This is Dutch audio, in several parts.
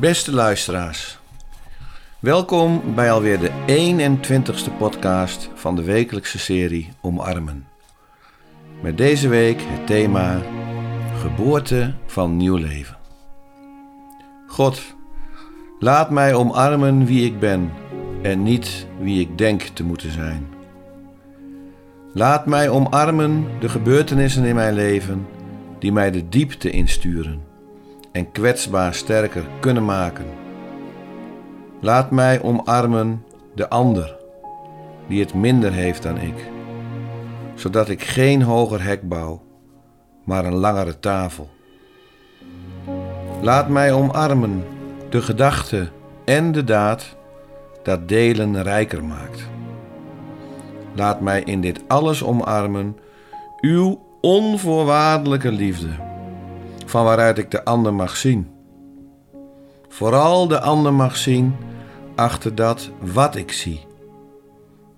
Beste luisteraars, welkom bij alweer de 21ste podcast van de wekelijkse serie Omarmen. Met deze week het thema Geboorte van Nieuw Leven. God, laat mij omarmen wie ik ben en niet wie ik denk te moeten zijn. Laat mij omarmen de gebeurtenissen in mijn leven die mij de diepte insturen en kwetsbaar sterker kunnen maken. Laat mij omarmen de ander die het minder heeft dan ik, zodat ik geen hoger hek bouw, maar een langere tafel. Laat mij omarmen de gedachte en de daad dat delen rijker maakt. Laat mij in dit alles omarmen uw onvoorwaardelijke liefde, van waaruit ik de ander mag zien. Vooral de ander mag zien achter dat wat ik zie.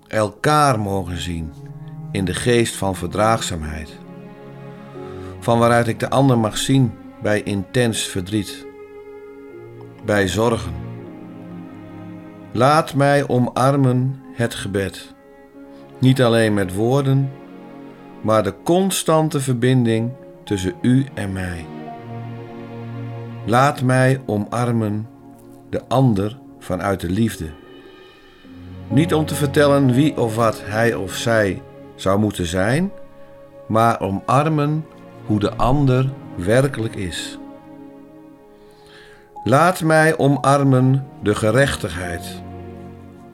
Elkaar mogen zien in de geest van verdraagzaamheid, van waaruit ik de ander mag zien bij intens verdriet, bij zorgen. Laat mij omarmen het gebed, niet alleen met woorden, maar de constante verbinding tussen u en mij. Laat mij omarmen de ander vanuit de liefde. Niet om te vertellen wie of wat hij of zij zou moeten zijn, maar omarmen hoe de ander werkelijk is. Laat mij omarmen de gerechtigheid,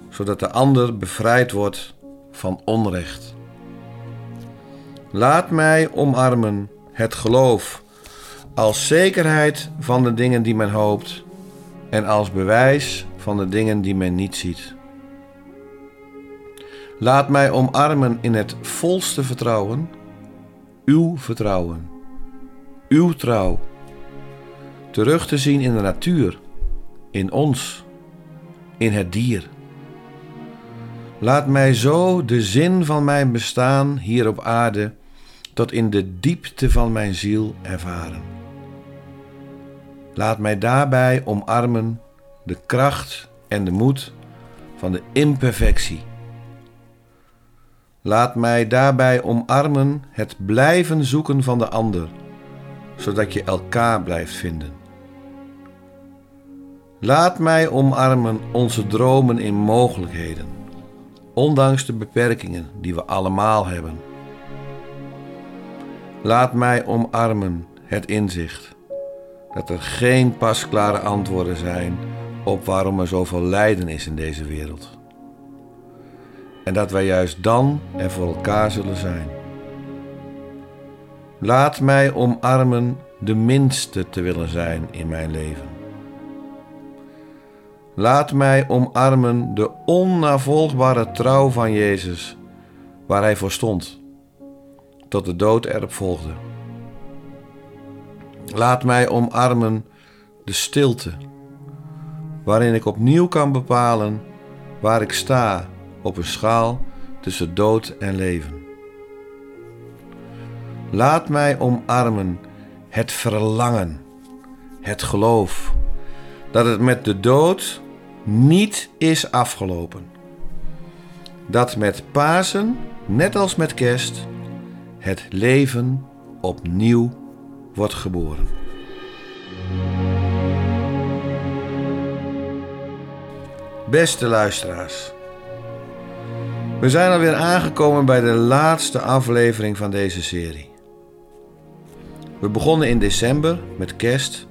zodat de ander bevrijd wordt van onrecht. Laat mij omarmen het geloof als zekerheid van de dingen die men hoopt en als bewijs van de dingen die men niet ziet. Laat mij omarmen in het volste vertrouwen, uw trouw, terug te zien in de natuur, in ons, in het dier. Laat mij zo de zin van mijn bestaan hier op aarde tot in de diepte van mijn ziel ervaren. Laat mij daarbij omarmen de kracht en de moed van de imperfectie. Laat mij daarbij omarmen het blijven zoeken van de ander, zodat je elkaar blijft vinden. Laat mij omarmen onze dromen in mogelijkheden, ondanks de beperkingen die we allemaal hebben. Laat mij omarmen het inzicht dat er geen pasklare antwoorden zijn op waarom er zoveel lijden is in deze wereld. En dat wij juist dan er voor elkaar zullen zijn. Laat mij omarmen de minste te willen zijn in mijn leven. Laat mij omarmen de onnavolgbare trouw van Jezus, waar hij voor stond, tot de dood erop volgde. Laat mij omarmen de stilte, waarin ik opnieuw kan bepalen waar ik sta op een schaal tussen dood en leven. Laat mij omarmen het verlangen, het geloof, dat het met de dood niet is afgelopen. Dat met Pasen, net als met Kerst, het leven opnieuw wordt geboren. Beste luisteraars, we zijn alweer aangekomen bij de laatste aflevering van deze serie. We begonnen in december met Kerst,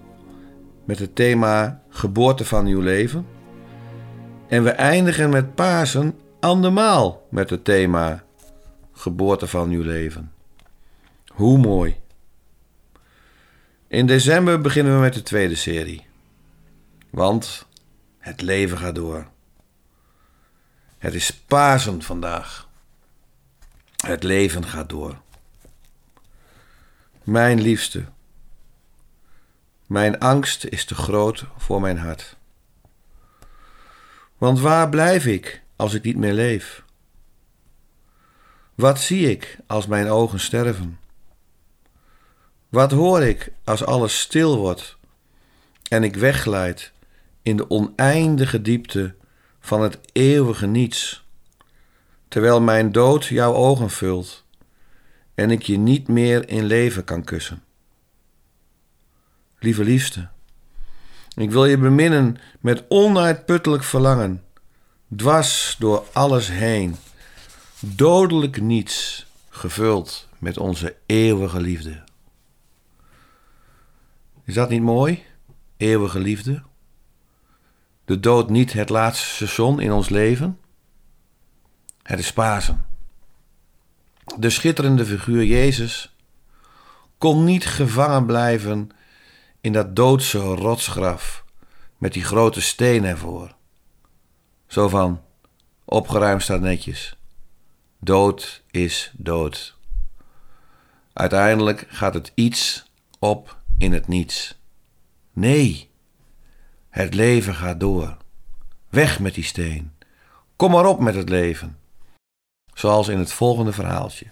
met het thema Geboorte van Nieuw Leven. En we eindigen met Pasen andermaal met het thema Geboorte van Nieuw Leven. Hoe mooi! In december beginnen we met de tweede serie. Want het leven gaat door. Het is Pasen vandaag. Het leven gaat door. Mijn liefste, mijn angst is te groot voor mijn hart. Want waar blijf ik als ik niet meer leef? Wat zie ik als mijn ogen sterven? Wat hoor ik als alles stil wordt en ik wegglijd in de oneindige diepte van het eeuwige niets, terwijl mijn dood jouw ogen vult en ik je niet meer in leven kan kussen. Lieve liefste, ik wil je beminnen met onuitputtelijk verlangen, dwars door alles heen, dodelijk niets gevuld met onze eeuwige liefde. Is dat niet mooi? Eeuwige liefde. De dood niet het laatste seizoen in ons leven. Het is Pasen. De schitterende figuur Jezus kon niet gevangen blijven in dat doodse rotsgraf met die grote steen ervoor. Zo van, opgeruimd staat netjes. Dood is dood. Uiteindelijk gaat het iets op in het niets. Nee, het leven gaat door. Weg met die steen. Kom maar op met het leven. Zoals in het volgende verhaaltje.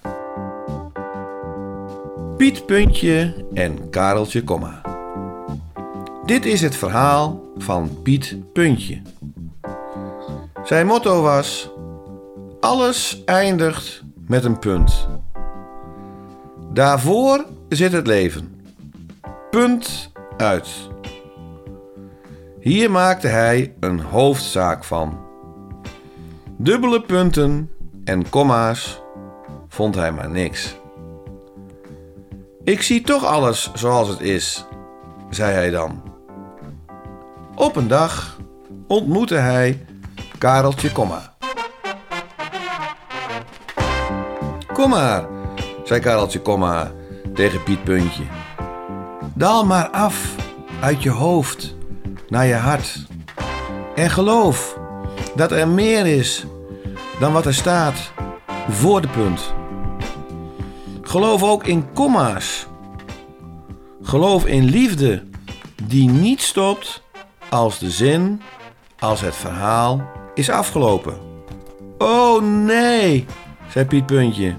Piet Puntje en Kareltje Komma. Dit is het verhaal van Piet Puntje. Zijn motto was: alles eindigt met een punt. Daarvoor zit het leven. Punt uit. Hier maakte hij een hoofdzaak van. Dubbele punten en komma's vond hij maar niks. Ik zie toch alles zoals het is, zei hij dan. Op een dag ontmoette hij Kareltje Komma. Kom maar, zei Kareltje Komma tegen Piet Puntje. Daal maar af uit je hoofd naar je hart. En geloof dat er meer is dan wat er staat voor de punt. Geloof ook in komma's. Geloof in liefde die niet stopt als de zin, als het verhaal is afgelopen. Oh nee, zei Piet Puntje.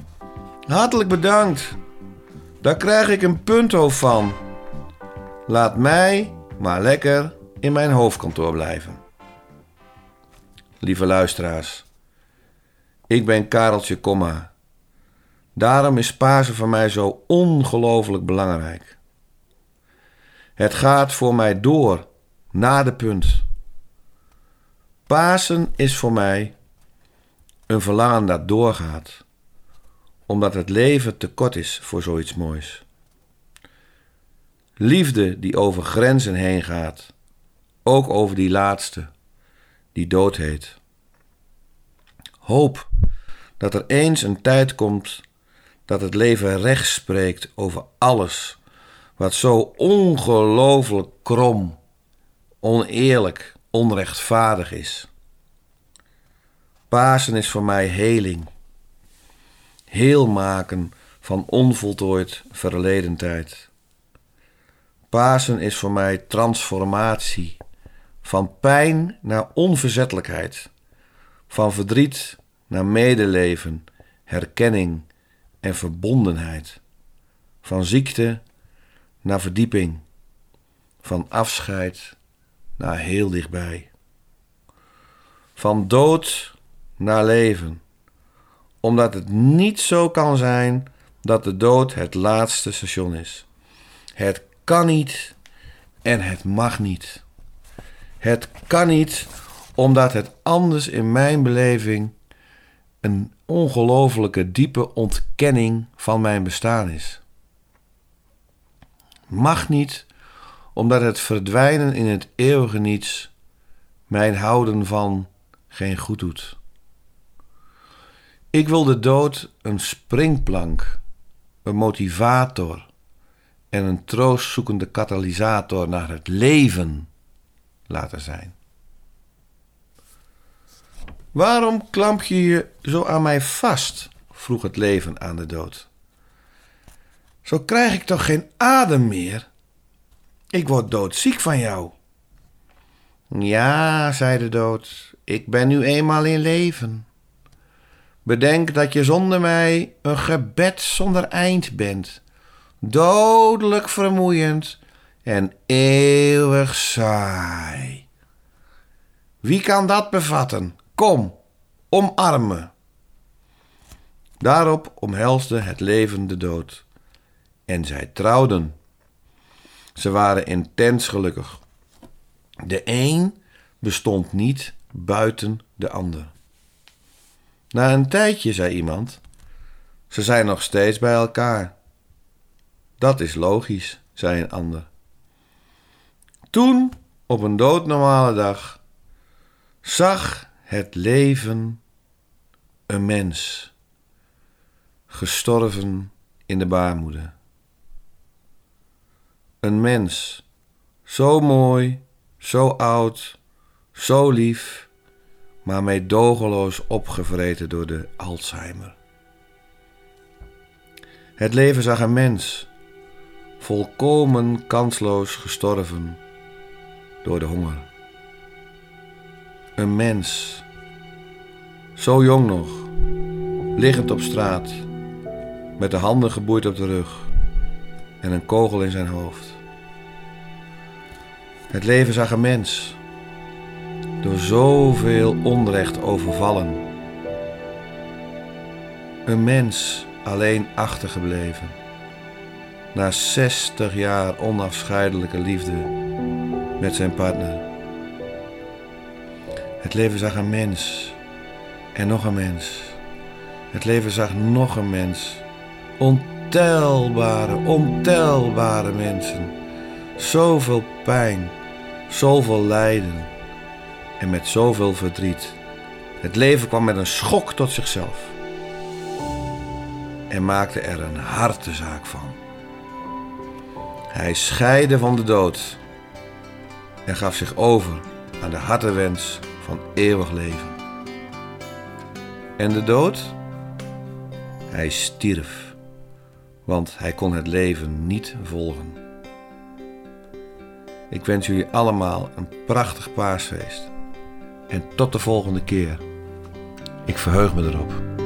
Hartelijk bedankt. Daar krijg ik een punthoofd van. Laat mij maar lekker in mijn hoofdkantoor blijven. Lieve luisteraars, ik ben Kareltje Komma. Daarom is Pasen voor mij zo ongelooflijk belangrijk. Het gaat voor mij door, na de punt. Pasen is voor mij een verlangen dat doorgaat, omdat het leven te kort is voor zoiets moois. Liefde die over grenzen heen gaat, ook over die laatste, die dood heet. Hoop dat er eens een tijd komt dat het leven recht spreekt over alles wat zo ongelooflijk krom, oneerlijk, onrechtvaardig is. Pasen is voor mij heling, heel maken van onvoltooid verleden tijd. Pasen is voor mij transformatie, van pijn naar onverzettelijkheid, van verdriet naar medeleven, herkenning en verbondenheid, van ziekte naar verdieping, van afscheid naar heel dichtbij, van dood naar leven, omdat het niet zo kan zijn dat de dood het laatste station is. Het kan niet en het mag niet. Het kan niet omdat het anders in mijn beleving een ongelooflijke diepe ontkenning van mijn bestaan is. Mag niet omdat het verdwijnen in het eeuwige niets mijn houden van geen goed doet. Ik wil de dood een springplank, een motivator en een troostzoekende katalysator naar het leven laten zijn. Waarom klamp je je zo aan mij vast? Vroeg het leven aan de dood. Zo krijg ik toch geen adem meer? Ik word doodziek van jou. Ja, zei de dood, ik ben nu eenmaal in leven. Bedenk dat je zonder mij een gebed zonder eind bent. Dodelijk vermoeiend en eeuwig saai. Wie kan dat bevatten? Kom, omarm me. Daarop omhelsde het leven de dood. En zij trouwden. Ze waren intens gelukkig. De een bestond niet buiten de ander. Na een tijdje zei iemand: ze zijn nog steeds bij elkaar. Dat is logisch, zei een ander. Toen, op een doodnormale dag, zag het leven een mens, gestorven in de baarmoeder. Een mens, zo mooi, zo oud, zo lief, maar meedogenloos opgevreten door de Alzheimer. Het leven zag een mens, volkomen kansloos gestorven door de honger. Een mens, zo jong nog, liggend op straat, met de handen geboeid op de rug en een kogel in zijn hoofd. Het leven zag een mens, door zoveel onrecht overvallen. Een mens alleen achtergebleven, na 60 jaar onafscheidelijke liefde met zijn partner. Het leven zag een mens en nog een mens. Het leven zag nog een mens. Ontelbare mensen. Zoveel pijn, zoveel lijden en met zoveel verdriet. Het leven kwam met een schok tot zichzelf en maakte er een hartezaak van. Hij scheidde van de dood en gaf zich over aan de harde wens van eeuwig leven. En de dood? Hij stierf, want hij kon het leven niet volgen. Ik wens jullie allemaal een prachtig paasfeest. En tot de volgende keer. Ik verheug me erop.